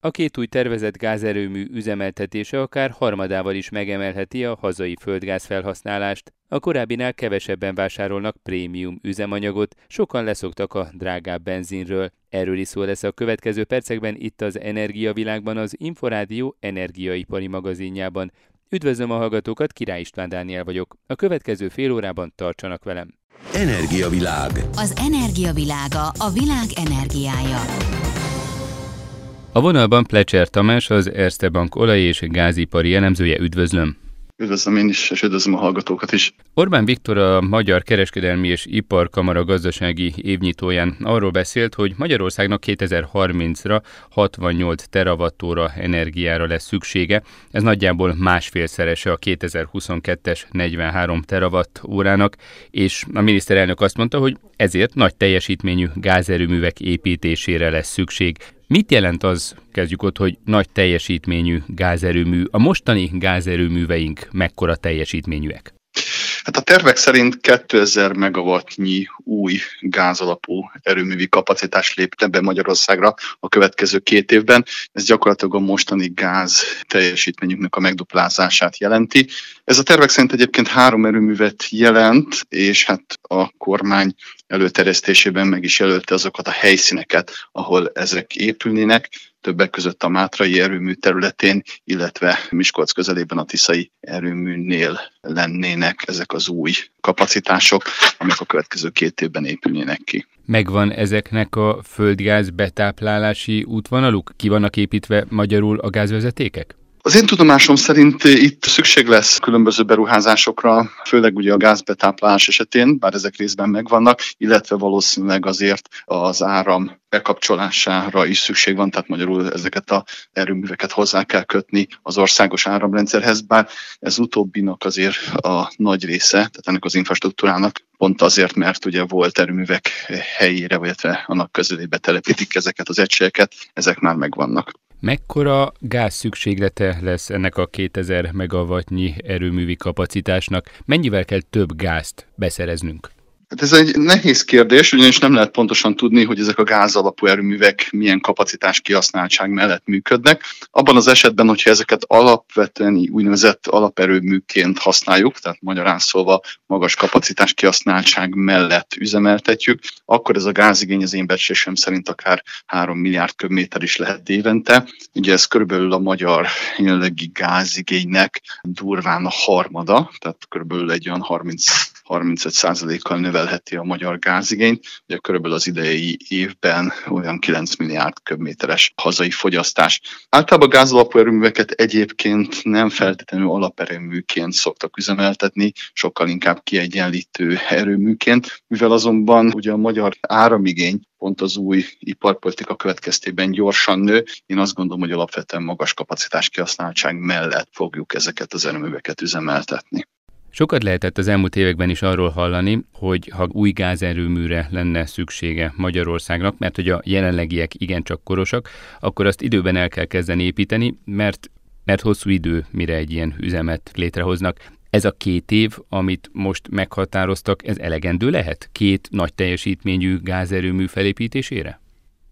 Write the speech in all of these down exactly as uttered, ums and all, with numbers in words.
A két új tervezett gázerőmű üzemeltetése akár harmadával is megemelheti a hazai földgáz felhasználást. A korábbinál kevesebben vásárolnak prémium üzemanyagot, sokan leszoktak a drágább benzinről. Erről is szó lesz a következő percekben itt az Energiavilágban, az Inforádió energiaipari magazinjában. Üdvözlöm a hallgatókat, Király István Dániel vagyok. A következő fél órában tartsanak velem. Energiavilág. Az energiavilága a világ energiája. A vonalban Plecser Tamás, az Erste Bank olaj- és gázipari elemzője, üdvözlöm. Üdvözlöm én is, és üdvözlöm a hallgatókat is. Orbán Viktor a Magyar Kereskedelmi és Iparkamara gazdasági évnyitóján arról beszélt, hogy Magyarországnak kétezer-harmincra hatvannyolc terawattóra energiára lesz szüksége. Ez nagyjából másfélszerese a kétezer-huszonkettes negyvenhárom terawattórának, és a miniszterelnök azt mondta, hogy ezért nagy teljesítményű gázerőművek építésére lesz szükség. Mit jelent az, kezdjük ott, hogy nagy teljesítményű gázerőmű? A mostani gázerőműveink mekkora teljesítményűek? Hát a tervek szerint kétezer megawattnyi új gázalapú erőművi kapacitás lépne be Magyarországra a következő két évben. Ez gyakorlatilag a mostani gáz teljesítményünknek a megduplázását jelenti. Ez a tervek szerint egyébként három erőművet jelent, és hát a kormány előterjesztésében meg is jelölte azokat a helyszíneket, ahol ezek épülnének. Többek között a Mátrai erőmű területén, illetve Miskolc közelében a Tiszai erőműnél lennének ezek az új kapacitások, amik a következő két évben épülnének ki. Megvan ezeknek a földgáz betáplálási útvonaluk? Ki vannak építve magyarul a gázvezetékek? Az én tudomásom szerint itt szükség lesz különböző beruházásokra, főleg ugye a gázbetáplálás esetén, bár ezek részben megvannak, illetve valószínűleg azért az áram bekapcsolására is szükség van, tehát magyarul ezeket az erőműveket hozzá kell kötni az országos áramrendszerhez, bár ez utóbbinak azért a nagy része, tehát ennek az infrastruktúrának, pont azért, mert ugye volt erőművek helyére, vagy annak közelébe telepítik ezeket az egységeket, ezek már megvannak. Mekkora gáz szükséglete lesz ennek a kétezer megawattnyi erőművi kapacitásnak? Mennyivel kell több gázt beszereznünk? Hát ez egy nehéz kérdés, ugyanis nem lehet pontosan tudni, hogy ezek a gázalapú erőművek milyen kapacitás kihasználtság mellett működnek. Abban az esetben, hogyha ezeket alapvetően úgynevezett alaperőműként használjuk, tehát magyarán szólva magas kapacitás kihasználtság mellett üzemeltetjük, akkor ez a gázigény az én becslésem szerint akár három milliárd köbméter is lehet évente. Ugye ez körülbelül a magyar jelenlegi gázigénynek durván a harmada, tehát körülbelül egy olyan harminc-harmincöt százalékkal növelheti a magyar gázigényt. Ugye körülbelül az idei évben olyan kilenc milliárd köbméteres hazai fogyasztás. Általában gázalapú erőműveket egyébként nem feltétlenül alaperőműként szoktak üzemeltetni, sokkal inkább kiegyenlítő erőműként, mivel azonban ugye a magyar áramigény pont az új iparpolitika következtében gyorsan nő. Én azt gondolom, hogy alapvetően magas kapacitás kihasználtság mellett fogjuk ezeket az erőműveket üzemeltetni. Sokat lehetett az elmúlt években is arról hallani, hogy ha új gázerőműre lenne szüksége Magyarországnak, mert hogy a jelenlegiek igencsak korosak, akkor azt időben el kell kezdeni építeni, mert, mert hosszú idő, mire egy ilyen üzemet létrehoznak. Ez a két év, amit most meghatároztak, ez elegendő lehet? Két nagy teljesítményű gázerőmű felépítésére?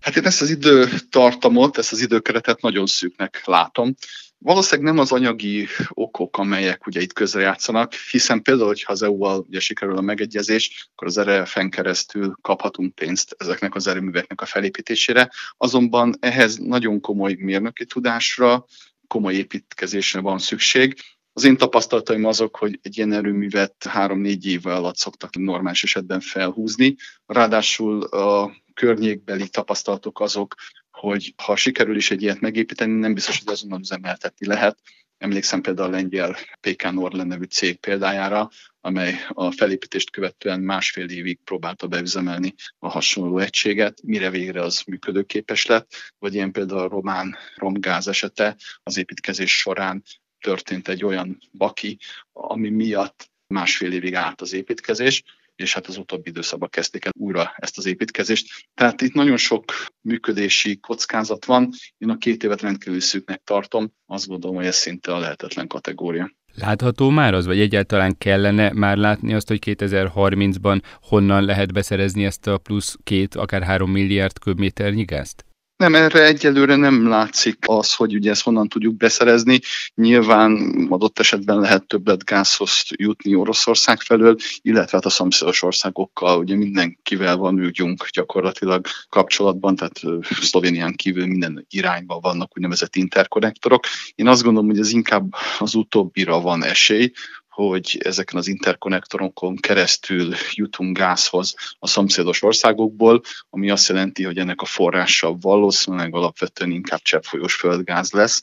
Hát én ezt az időtartamot, ezt az időkeretet nagyon szűknek látom. Valószínűleg nem az anyagi okok, amelyek ugye itt közrejátszanak, hiszen például, hogyha az é u-val ugye sikerül a megegyezés, akkor az er e ef-en keresztül kaphatunk pénzt ezeknek az erőműveknek a felépítésére, azonban ehhez nagyon komoly mérnöki tudásra, komoly építkezésre van szükség. Az én tapasztalataim azok, hogy egy ilyen erőművet három-négy év alatt szoktak normális esetben felhúzni, ráadásul a környékbeli tapasztalatok azok, hogy ha sikerül is egy ilyet megépíteni, nem biztos, hogy azonnal üzemeltetni lehet. Emlékszem például a lengyel pé ká en Orlen nevű cég példájára, amely a felépítést követően másfél évig próbálta beüzemelni a hasonló egységet, mire végre az működőképes lett, vagy ilyen például a román romgáz esete az építkezés során történt egy olyan baki, ami miatt másfél évig állt az építkezés, és hát az utóbbi időszakban kezdték el újra ezt az építkezést. Tehát itt nagyon sok működési kockázat van. Én a két évet rendkívül szűknek tartom. Azt gondolom, hogy ez szinte a lehetetlen kategória. Látható már az, vagy egyáltalán kellene már látni azt, hogy kétezer-harmincban honnan lehet beszerezni ezt a plusz két, akár három milliárd köbméternyi gázt? Nem, erre egyelőre nem látszik az, hogy ugye ezt honnan tudjuk beszerezni. Nyilván adott esetben lehet többletgázhoz jutni Oroszország felől, illetve hát a szomszédos országokkal, ugye mindenkivel van ügyünk gyakorlatilag kapcsolatban, tehát Szlovénián kívül minden irányban vannak úgynevezett interkonnektorok. Én azt gondolom, hogy ez inkább az utóbbira van esély, hogy ezeken az interkonnektorokon keresztül jutunk gázhoz a szomszédos országokból, ami azt jelenti, hogy ennek a forrása valószínűleg alapvetően inkább cseppfolyós földgáz lesz,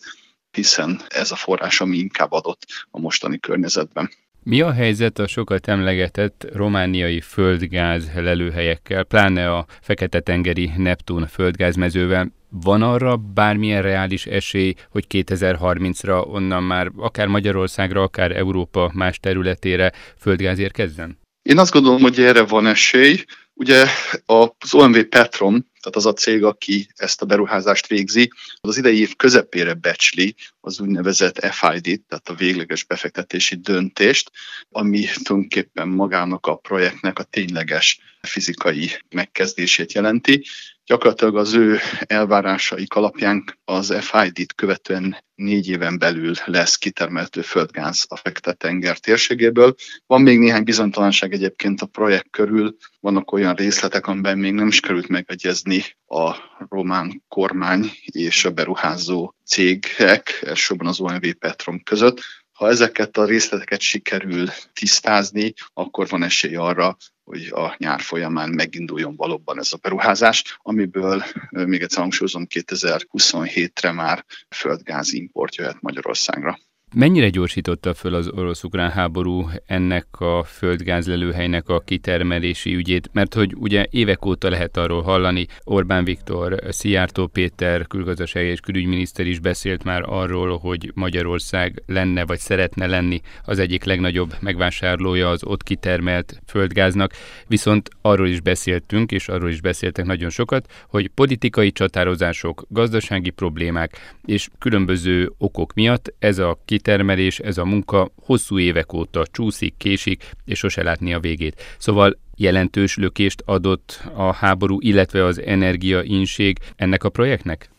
hiszen ez a forrás, ami inkább adott a mostani környezetben. Mi a helyzet a sokat emlegetett romániai földgáz lelőhelyekkel, pláne a Fekete-tengeri Neptún földgázmezővel? Van arra bármilyen reális esély, hogy kétezer-harmincra onnan már akár Magyarországra, akár Európa más területére földgáz érkezzen? Én azt gondolom, hogy erre van esély. Ugye az o em vé Petrom, tehát az a cég, aki ezt a beruházást végzi, az idei év közepére becsli az úgynevezett ef i dét, tehát a végleges befektetési döntést, ami tulajdonképpen magának a projektnek a tényleges fizikai megkezdését jelenti. Gyakorlatilag az ő elvárásaik alapján az ef i dét követően négy éven belül lesz kitermelhető földgáz a Fekete-tenger térségéből. Van még néhány bizonytalanság egyébként a projekt körül, vannak olyan részletek, amiben még nem is került megegyezni a román kormány és a beruházó cégek, elsősorban az o em vé Petrom között. Ha ezeket a részleteket sikerül tisztázni, akkor van esély arra, hogy a nyár folyamán meginduljon valóban ez a beruházás, amiből, még egyszer hangsúlyozom, kétezer-huszonhétre már földgáz import jöhet Magyarországra. Mennyire gyorsította föl az orosz-ukrán háború ennek a földgázlelőhelynek a kitermelési ügyét? Mert hogy ugye évek óta lehet arról hallani, Orbán Viktor, Szijjártó Péter, külgazdasági és külügyminiszter is beszélt már arról, hogy Magyarország lenne vagy szeretne lenni az egyik legnagyobb megvásárlója az ott kitermelt földgáznak. Viszont arról is beszéltünk, és arról is beszéltek nagyon sokat, hogy politikai csatározások, gazdasági problémák és különböző okok miatt ez a kitermelés, termelés, ez a munka hosszú évek óta csúszik, késik, és sose látni a végét. Szóval jelentős lökést adott a háború, illetve az energiainség ennek a projektnek?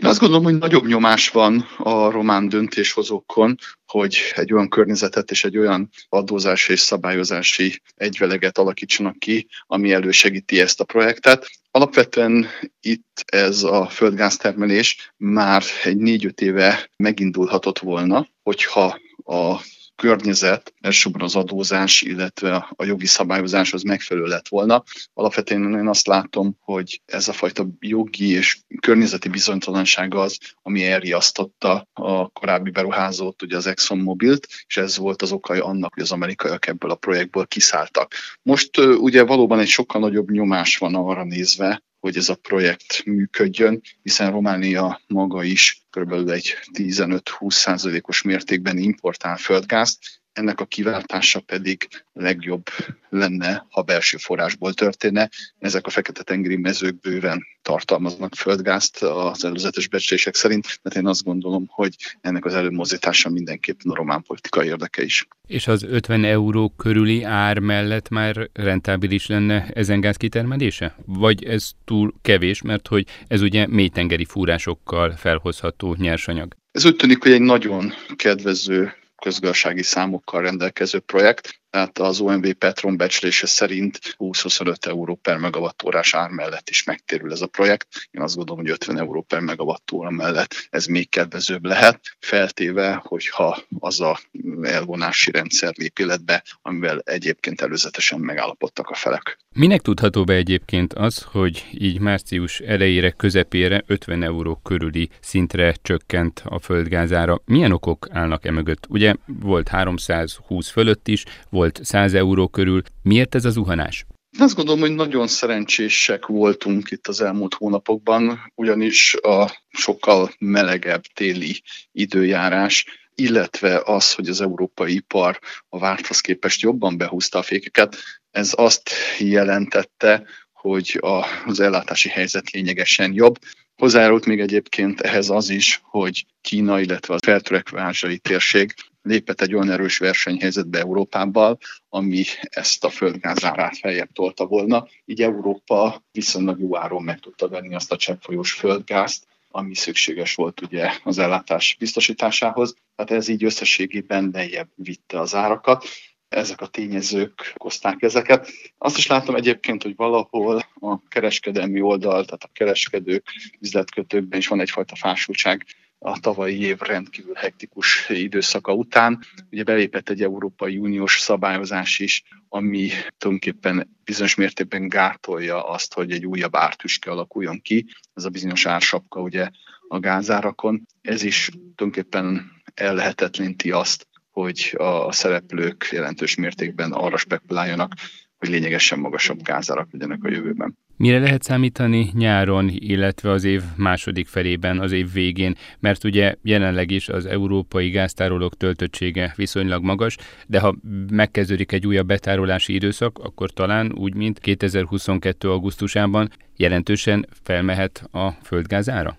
Én azt gondolom, hogy nagyobb nyomás van a román döntéshozókon, hogy egy olyan környezetet és egy olyan adózási és szabályozási egyveleget alakítsanak ki, ami elősegíti ezt a projektet. Alapvetően itt ez a földgáztermelés már egy négy-öt éve megindulhatott volna, hogyha a környezet, elsősorban az adózás, illetve a jogi szabályozás az megfelelő lett volna. Alapvetően én azt látom, hogy ez a fajta jogi és környezeti bizonytalanság az, ami elriasztotta a korábbi beruházót, ugye az Exxon Mobilt, és ez volt az oka annak, hogy az amerikaiak ebből a projektből kiszálltak. Most ugye valóban egy sokkal nagyobb nyomás van arra nézve, hogy ez a projekt működjön, hiszen Románia maga is körülbelül egy tizenöt-húsz százalékos mértékben importál földgázt, ennek a kiváltása pedig legjobb lenne, ha belső forrásból történne. Ezek a Fekete-tengeri mezők bőven tartalmaznak földgázt az előzetes becslések szerint, mert én azt gondolom, hogy ennek az előmozdítása mindenképpen a román politika érdeke is. És az ötven euró körüli ár mellett már rentábilis lenne ezen gáz kitermelése? Vagy ez túl kevés, mert hogy ez ugye mélytengeri fúrásokkal felhozható nyersanyag? Ez úgy tűnik, hogy egy nagyon kedvező közgazdasági számokkal rendelkező projekt, tehát az o em vé Petrom becslése szerint húsz-huszonöt euró per megawattórás ár mellett is megtérül ez a projekt. Én azt gondolom, hogy ötven euró per megawattóra mellett ez még kedvezőbb lehet, feltéve, hogyha az a elvonási rendszer lép életbe, amivel egyébként előzetesen megállapodtak a felek. Minek tudható be egyébként az, hogy így március elejére, közepére ötven euró körüli szintre csökkent a földgázára? Milyen okok állnak e mögött? Ugye volt háromszázhúsz fölött is, volt száz euró körül. Miért ez a zuhanás? Én azt gondolom, hogy nagyon szerencsések voltunk itt az elmúlt hónapokban, ugyanis a sokkal melegebb téli időjárás, illetve az, hogy az európai ipar a várthoz képest jobban behúzta a fékeket, ez azt jelentette, hogy az ellátási helyzet lényegesen jobb. Hozzájárult még egyébként ehhez az is, hogy Kína, illetve a feltörekvő ázsiai térség lépett egy olyan erős versenyhelyzetbe Európával, ami ezt a földgázárát feljebb tolta volna. Így Európa viszonylag jó áron meg tudta venni azt a cseppfolyós földgázt, ami szükséges volt ugye az ellátás biztosításához. Tehát ez így összességében lejjebb vitte az árakat. Ezek a tényezők okozták ezeket. Azt is látom egyébként, hogy valahol a kereskedelmi oldal, tehát a kereskedők, üzletkötőkben is van egyfajta fásultság a tavalyi év rendkívül hektikus időszaka után. Ugye belépett egy Európai Uniós szabályozás is, ami tulajdonképpen bizonyos mértékben gátolja azt, hogy egy újabb ártüske alakuljon ki. Ez a bizonyos ársapka ugye a gázárakon. Ez is tulajdonképpen ellehetetleníti azt, hogy a szereplők jelentős mértékben arra spekuláljanak, hogy lényegesen magasabb gázárak legyenek a jövőben. Mire lehet számítani nyáron, illetve az év második felében, az év végén? Mert ugye jelenleg is az európai gáztárolók töltöttsége viszonylag magas, de ha megkezdődik egy újabb betárolási időszak, akkor talán úgy, mint kétezer-huszonkettő. augusztusában jelentősen felmehet a földgázára?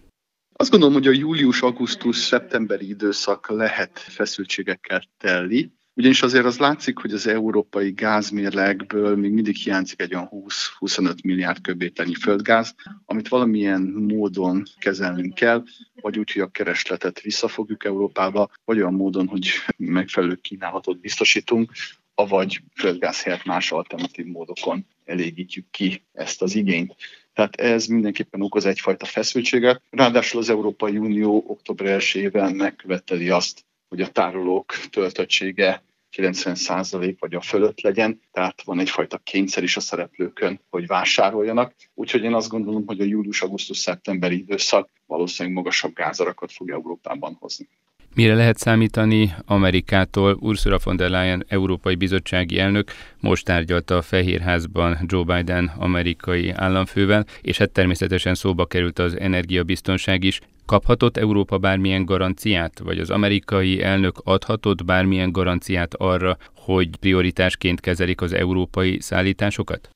Azt gondolom, hogy a július-augusztus-szeptemberi időszak lehet feszültségekkel telli, ugyanis azért az látszik, hogy az európai gázmérlegből még mindig hiányzik egy olyan húsz-huszonöt milliárd köbméternyi földgáz, amit valamilyen módon kezelnünk kell, vagy úgy, hogy a keresletet visszafogjuk Európába, vagy olyan módon, hogy megfelelő kínálatot biztosítunk, avagy földgáz helyett más alternatív módokon elégítjük ki ezt az igényt. Tehát ez mindenképpen okoz egyfajta feszültséget. Ráadásul az Európai Unió október elsejével megköveteli azt, hogy a tárolók töltöttsége kilencven százalék vagy a fölött legyen, tehát van egyfajta kényszer is a szereplőkön, hogy vásároljanak. Úgyhogy én azt gondolom, hogy a július-augusztus-szeptemberi időszak valószínűleg magasabb gázarakat fog Európában hozni. Mire lehet számítani Amerikától? Ursula von der Leyen, európai bizottsági elnök, most tárgyalta a Fehérházban Joe Biden amerikai államfővel, és hát természetesen szóba került az energiabiztonság is. Kaphatott Európa bármilyen garanciát, vagy az amerikai elnök adhatott bármilyen garanciát arra, hogy prioritásként kezelik az európai szállításokat?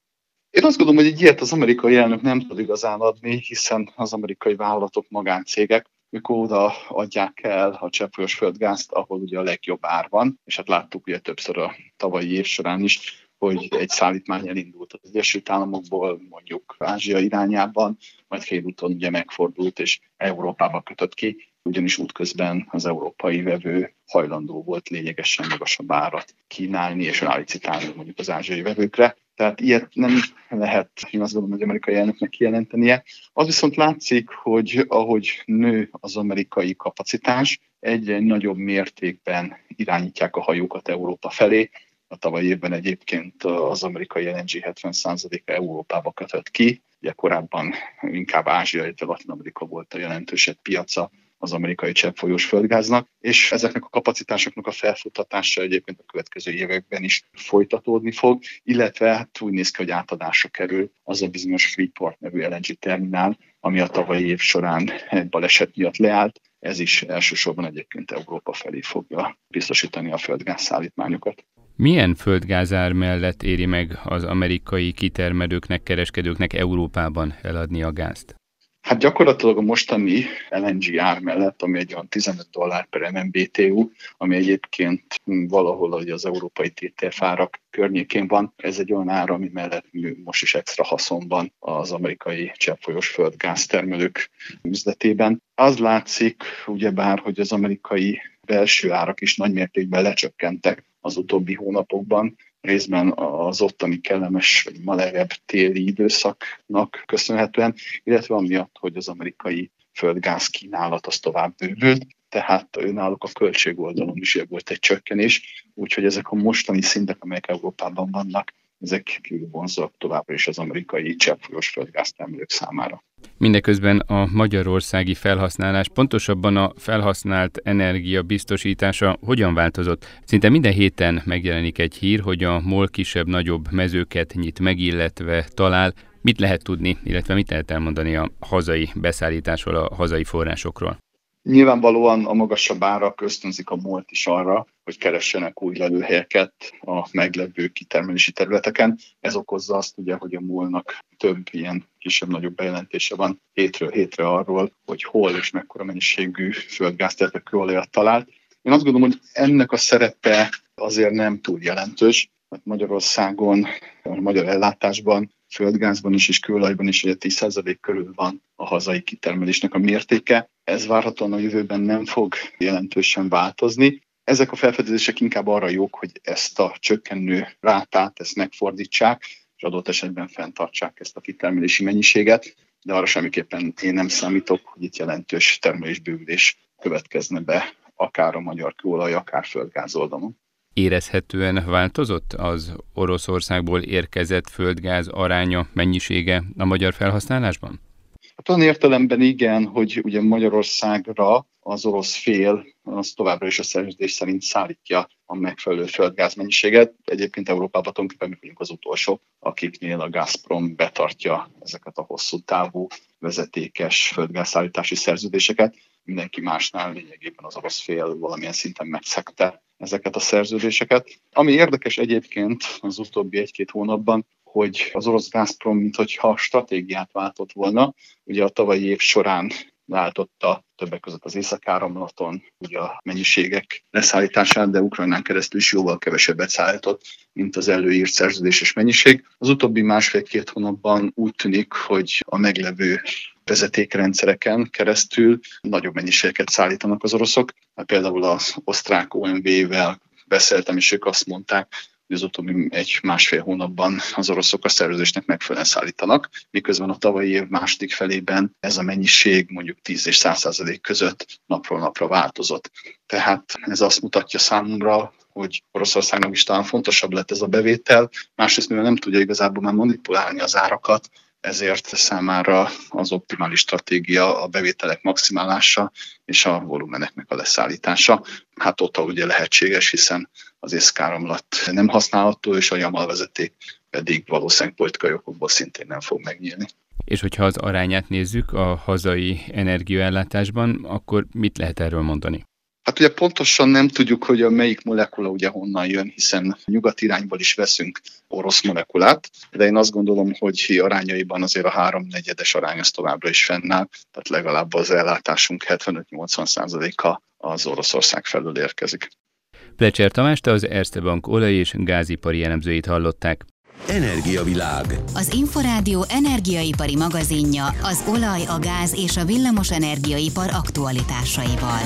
Én azt gondolom, hogy egy ilyet az amerikai elnök nem tud igazán adni, hiszen az amerikai vállalatok magáncégek, ők oda adják el a cseppfolyós földgázt, ahol ugye a legjobb ár van, és hát láttuk ugye többször a tavalyi év során is, hogy egy szállítmány elindult az Egyesült Államokból, mondjuk Ázsia irányában, majd félúton ugye megfordult, és Európába kötött ki, ugyanis útközben az európai vevő hajlandó volt lényegesen magasabb árat kínálni és rálicitálni mondjuk az ázsiai vevőkre. Tehát ilyet nem lehet, én azt gondolom, hogy amerikai elnöknek kijelentenie. Az viszont látszik, hogy ahogy nő az amerikai kapacitás, egyre nagyobb mértékben irányítják a hajókat Európa felé. A tavalyi évben egyébként az amerikai el en gé hetven százaléka Európába kötött ki. Ugye korábban inkább Ázsia, illetve Latin Amerika volt a jelentősebb piaca az amerikai cseppfolyós földgáznak, és ezeknek a kapacitásoknak a felfuttatása egyébként a következő években is folytatódni fog, illetve hát úgy néz ki, hogy átadásra kerül az a bizonyos Freeport nevű el en gé terminál, ami a tavalyi év során egy baleset miatt leállt. Ez is elsősorban egyébként Európa felé fogja biztosítani a földgáz szállítmányokat. Milyen földgázár mellett éri meg az amerikai kitermelőknek, kereskedőknek Európában eladni a gázt? Hát gyakorlatilag a mostani el en gé ár mellett, ami egy olyan tizenöt dollár per em em bé té u, ami egyébként valahol az európai té té ef árak környékén van, ez egy olyan ár, ami mellett most is extra haszon van az amerikai cseppfolyós földgáztermelők üzletében. Az látszik, ugyebár, hogy az amerikai belső árak is nagy mértékben lecsökkentek az utóbbi hónapokban, részben az ottani kellemes, vagy melegebb téli időszaknak köszönhetően, illetve amiatt, hogy az amerikai földgáz kínálat az tovább bővült, tehát náluk a költségoldalon is volt egy csökkenés, úgyhogy ezek a mostani szintek, amelyek Európában vannak, ezek vonzóak továbbra is az amerikai cseppfolyós földgáztermelők számára. Mindeközben a magyarországi felhasználás, pontosabban a felhasznált energia biztosítása hogyan változott? Szinte minden héten megjelenik egy hír, hogy a MOL kisebb-nagyobb mezőket nyit meg, illetve talál. Mit lehet tudni, illetve mit lehet elmondani a hazai beszállításról, a hazai forrásokról? Nyilvánvalóan a magasabb árak ösztönzik a MOL-t is arra, hogy keressenek új lelőhelyeket a meglevő kitermelési területeken. Ez okozza azt ugye, hogy a MOL-nak több ilyen kisebb-nagyobb bejelentése van hétről hétre arról, hogy hol és mekkora mennyiségű földgáztermékű olajat talált. Én azt gondolom, hogy ennek a szerepe azért nem túl jelentős. Magyarországon, a magyar ellátásban, földgázban is és kőolajban is ugye tíz százalék körül van a hazai kitermelésnek a mértéke. Ez várhatóan a jövőben nem fog jelentősen változni. Ezek a felfedezések inkább arra jók, hogy ezt a csökkenő rátát, ezt megfordítsák, és adott esetben fenntartsák ezt a kitermelési mennyiséget, de arra semmiképpen én nem számítok, hogy itt jelentős termelésbővülés következne be, akár a magyar kőolaj, akár földgáz oldalon. Érezhetően változott az Oroszországból érkezett földgáz aránya, mennyisége a magyar felhasználásban? Hát olyan értelemben igen, hogy ugye Magyarországra az orosz fél az továbbra is a szerződés szerint szállítja a megfelelő földgáz mennyiséget. Egyébként Európában tulajdonképpen mi vagyunk az utolsó, akiknél a Gazprom betartja ezeket a hosszú távú vezetékes földgázszállítási szerződéseket. Mindenki másnál lényegében az orosz fél valamilyen szinten megszegte ezeket a szerződéseket. Ami érdekes egyébként az utóbbi egy-két hónapban, hogy az orosz Gazprom, minthogyha stratégiát váltott volna, ugye a tavalyi év során váltotta többek között az Észak-áramlaton ugye a mennyiségek leszállítását, de Ukrajnán keresztül is jóval kevesebbet szállított, mint az előírt szerződéses mennyiség. Az utóbbi másfél-két hónapban úgy tűnik, hogy a meglevő vezetékrendszereken keresztül nagyobb mennyiségeket szállítanak az oroszok. Hát például az osztrák o em vé-vel beszéltem, és ők azt mondták, hogy az utóbbi egy-másfél hónapban az oroszok a szerződésnek megfelelően szállítanak, miközben a tavalyi év második felében ez a mennyiség mondjuk tíz és száz százalék között napról napra változott. Tehát ez azt mutatja számomra, hogy Oroszországnak is talán fontosabb lett ez a bevétel, másrészt mivel nem tudja igazából már manipulálni az árakat, ezért számára az optimális stratégia a bevételek maximálása és a volumeneknek a leszállítása. Hát ott ugye lehetséges, hiszen az észkáramlat nem használható, és a Jamal vezeték pedig valószínűleg politikai okokból szintén nem fog megnyílni. És hogyha az arányát nézzük a hazai energiaellátásban, akkor mit lehet erről mondani? Hát ugye pontosan nem tudjuk, hogy a melyik molekula ugye honnan jön, hiszen nyugat irányból is veszünk orosz molekulát, de én azt gondolom, hogy arányaiban azért a háromnegyedes arány az továbbra is fennáll, tehát legalább az ellátásunk hetvenöt-nyolcvan százaléka az Oroszország felől érkezik. Plecser Tamást, az Erste Bank olaj- és gázipari elemzőjét hallották. Energiavilág. Az Inforádió energiaipari magazinja az olaj, a gáz és a villamos energiaipar aktualitásaival.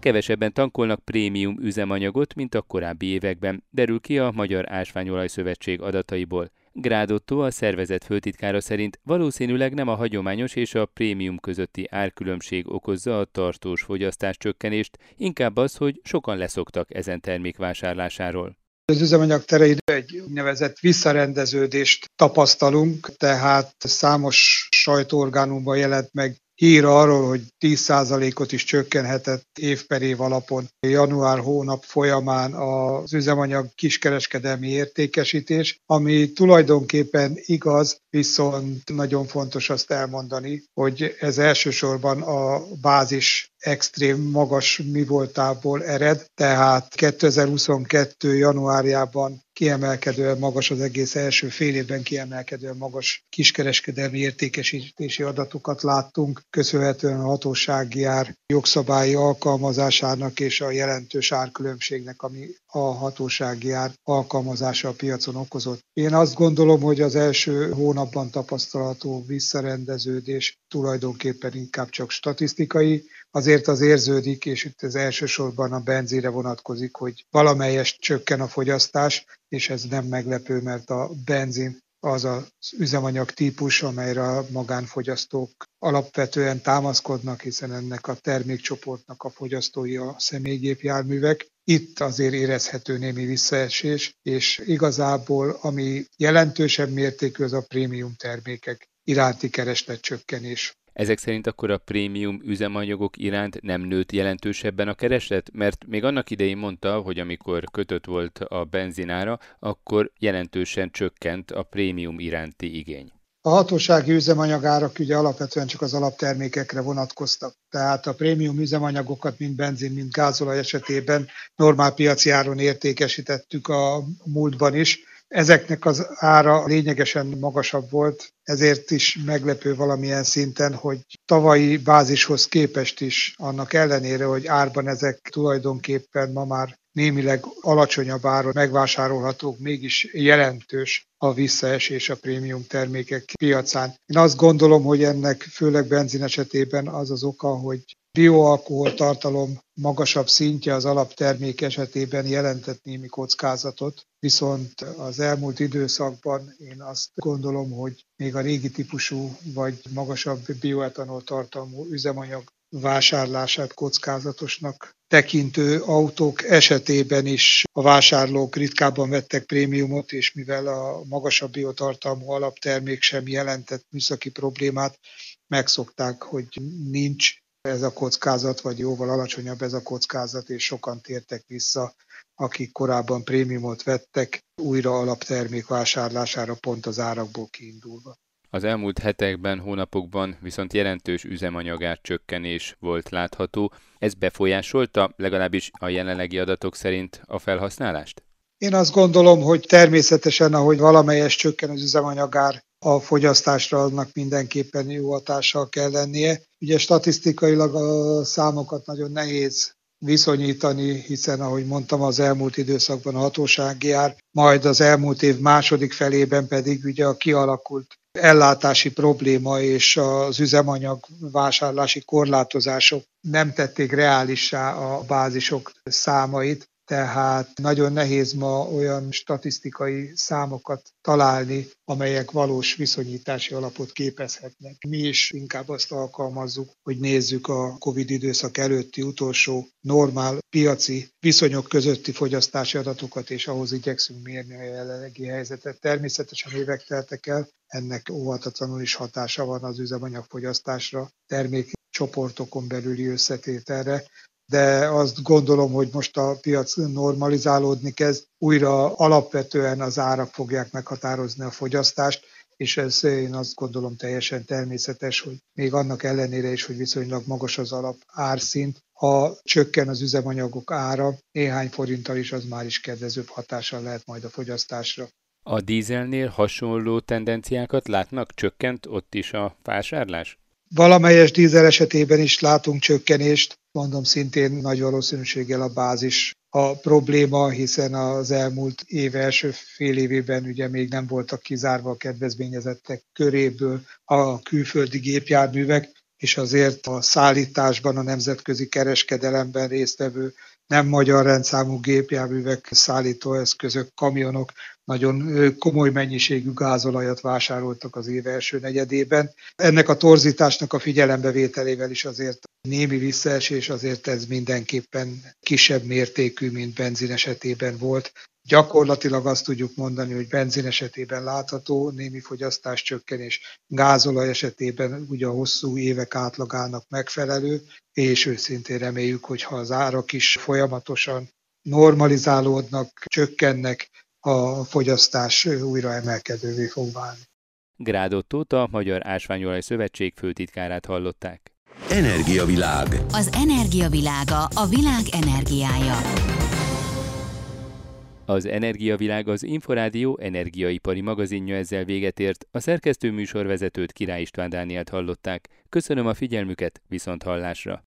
Kevesebben tankolnak prémium üzemanyagot, mint a korábbi években, derül ki a Magyar Ásványolaj Szövetség adataiból. Grád Ottó, a szervezet főtitkára szerint valószínűleg nem a hagyományos és a prémium közötti árkülönbség okozza a tartós fogyasztás csökkenést, inkább az, hogy sokan leszoktak ezen termék vásárlásáról. Az üzemanyag terén egy úgynevezett visszarendeződést tapasztalunk, tehát számos sajtóorgánumban jelent meg hír arról, hogy tíz százalékot is csökkenhetett év per év alapon január hónap folyamán az üzemanyag kiskereskedelmi értékesítés, ami tulajdonképpen igaz, viszont nagyon fontos azt elmondani, hogy ez elsősorban a bázis extrém magas mi voltából ered, tehát kétezer-huszonkettő. januárjában kiemelkedően magas, az egész első fél évben kiemelkedően magas kiskereskedelmi értékesítési adatokat láttunk, köszönhetően a hatósági ár jogszabályi alkalmazásának és a jelentős árkülönbségnek, ami a hatósági ár alkalmazása a piacon okozott. Én azt gondolom, hogy az első hónapban tapasztalható visszarendeződés tulajdonképpen inkább csak statisztikai, azért az érződik, és itt ez elsősorban a benzinre vonatkozik, hogy valamelyest csökken a fogyasztás, és ez nem meglepő, mert a benzin az az üzemanyag típus, amelyre a magánfogyasztók alapvetően támaszkodnak, hiszen ennek a termékcsoportnak a fogyasztói a személygépjárművek. Itt azért érezhető némi visszaesés, és igazából ami jelentősebb mértékű, az a prémium termékek iránti keresletcsökkenés. Ezek szerint akkor a prémium üzemanyagok iránt nem nőtt jelentősebben a kereslet? Mert még annak idején mondta, hogy amikor kötött volt a benzinára, akkor jelentősen csökkent a prémium iránti igény. A hatósági üzemanyagárak ugye alapvetően csak az alaptermékekre vonatkoztak. Tehát a prémium üzemanyagokat, mind benzin, mind gázolaj esetében normál piaci áron értékesítettük a múltban is, Ezeknek az ára lényegesen magasabb volt, ezért is meglepő valamilyen szinten, hogy tavalyi bázishoz képest is, annak ellenére, hogy árban ezek tulajdonképpen ma már némileg alacsonyabb áron megvásárolhatók, mégis jelentős a visszaesés a prémium termékek piacán. Én azt gondolom, hogy ennek főleg benzin esetében az az oka, hogy bioalkohol tartalom magasabb szintje az alaptermék esetében jelentett némi kockázatot, viszont az elmúlt időszakban én azt gondolom, hogy még a régi típusú vagy magasabb bioetanol tartalmú üzemanyag vásárlását kockázatosnak tekintő autók esetében is a vásárlók ritkábban vettek prémiumot, és mivel a magasabb biotartalmú alaptermék sem jelentett műszaki problémát, megszokták, hogy nincs ez a kockázat, vagy jóval alacsonyabb ez a kockázat, és sokan tértek vissza, akik korábban prémiumot vettek, újra alaptermék vásárlására pont az árakból kiindulva. Az elmúlt hetekben, hónapokban viszont jelentős üzemanyagár csökkenés volt látható. Ez befolyásolta legalábbis a jelenlegi adatok szerint a felhasználást? Én azt gondolom, hogy természetesen, ahogy valamelyest csökken az üzemanyagár, a fogyasztásra annak mindenképpen jó hatással kell lennie. Ugye statisztikailag a számokat nagyon nehéz viszonyítani, hiszen, ahogy mondtam, az elmúlt időszakban a hatósági ár, majd az elmúlt év második felében pedig ugye a kialakult ellátási probléma és az üzemanyag vásárlási korlátozások nem tették reálissá a bázisok számait, tehát nagyon nehéz ma olyan statisztikai számokat találni, amelyek valós viszonyítási alapot képezhetnek. Mi is inkább azt alkalmazzuk, hogy nézzük a Covid időszak előtti utolsó normál piaci viszonyok közötti fogyasztási adatokat, és ahhoz igyekszünk mérni a jelenlegi helyzetet. Természetesen évek teltek el, ennek óvatatlanul is hatása van az üzemanyagfogyasztásra, termékcsoportokon belüli összetételre, de azt gondolom, hogy most a piac normalizálódni kezd, újra alapvetően az árak fogják meghatározni a fogyasztást, és ez én azt gondolom teljesen természetes, hogy még annak ellenére is, hogy viszonylag magas az alap árszint, ha csökken az üzemanyagok ára, néhány forinttal is az már is kedvezőbb hatással lehet majd a fogyasztásra. A dízelnél hasonló tendenciákat látnak? Csökkent ott is a vásárlás? Valamelyes dízel esetében is látunk csökkenést, mondom szintén nagy valószínűséggel a bázis a probléma, hiszen az elmúlt év első fél évében ugye még nem voltak kizárva a kedvezményezettek köréből a külföldi gépjárművek, és azért a szállításban, a nemzetközi kereskedelemben résztvevő nem magyar rendszámú gépjárművek, szállítóeszközök, kamionok nagyon komoly mennyiségű gázolajat vásároltak az év első negyedében. Ennek a torzításnak a figyelembevételével is azért némi visszaesés, azért ez mindenképpen kisebb mértékű, mint benzin esetében volt. Gyakorlatilag azt tudjuk mondani, hogy benzin esetében látható némi fogyasztáscsökkenés, gázolaj esetében ugye a hosszú évek átlagának megfelelő, és őszintén reméljük, hogy ha az árak is folyamatosan normalizálódnak, csökkennek, a fogyasztás újra emelkedővé fog válni. Grád Ottót, a Magyar Ásványolaj Szövetség főtitkárát hallották. Energiavilág. Az energiavilága a világ energiája. Az Energiavilág az Inforádió energiaipari magazinja ezzel véget ért, a szerkesztő műsorvezetőt Király István Dánielt hallották. Köszönöm a figyelmüket, viszont hallásra!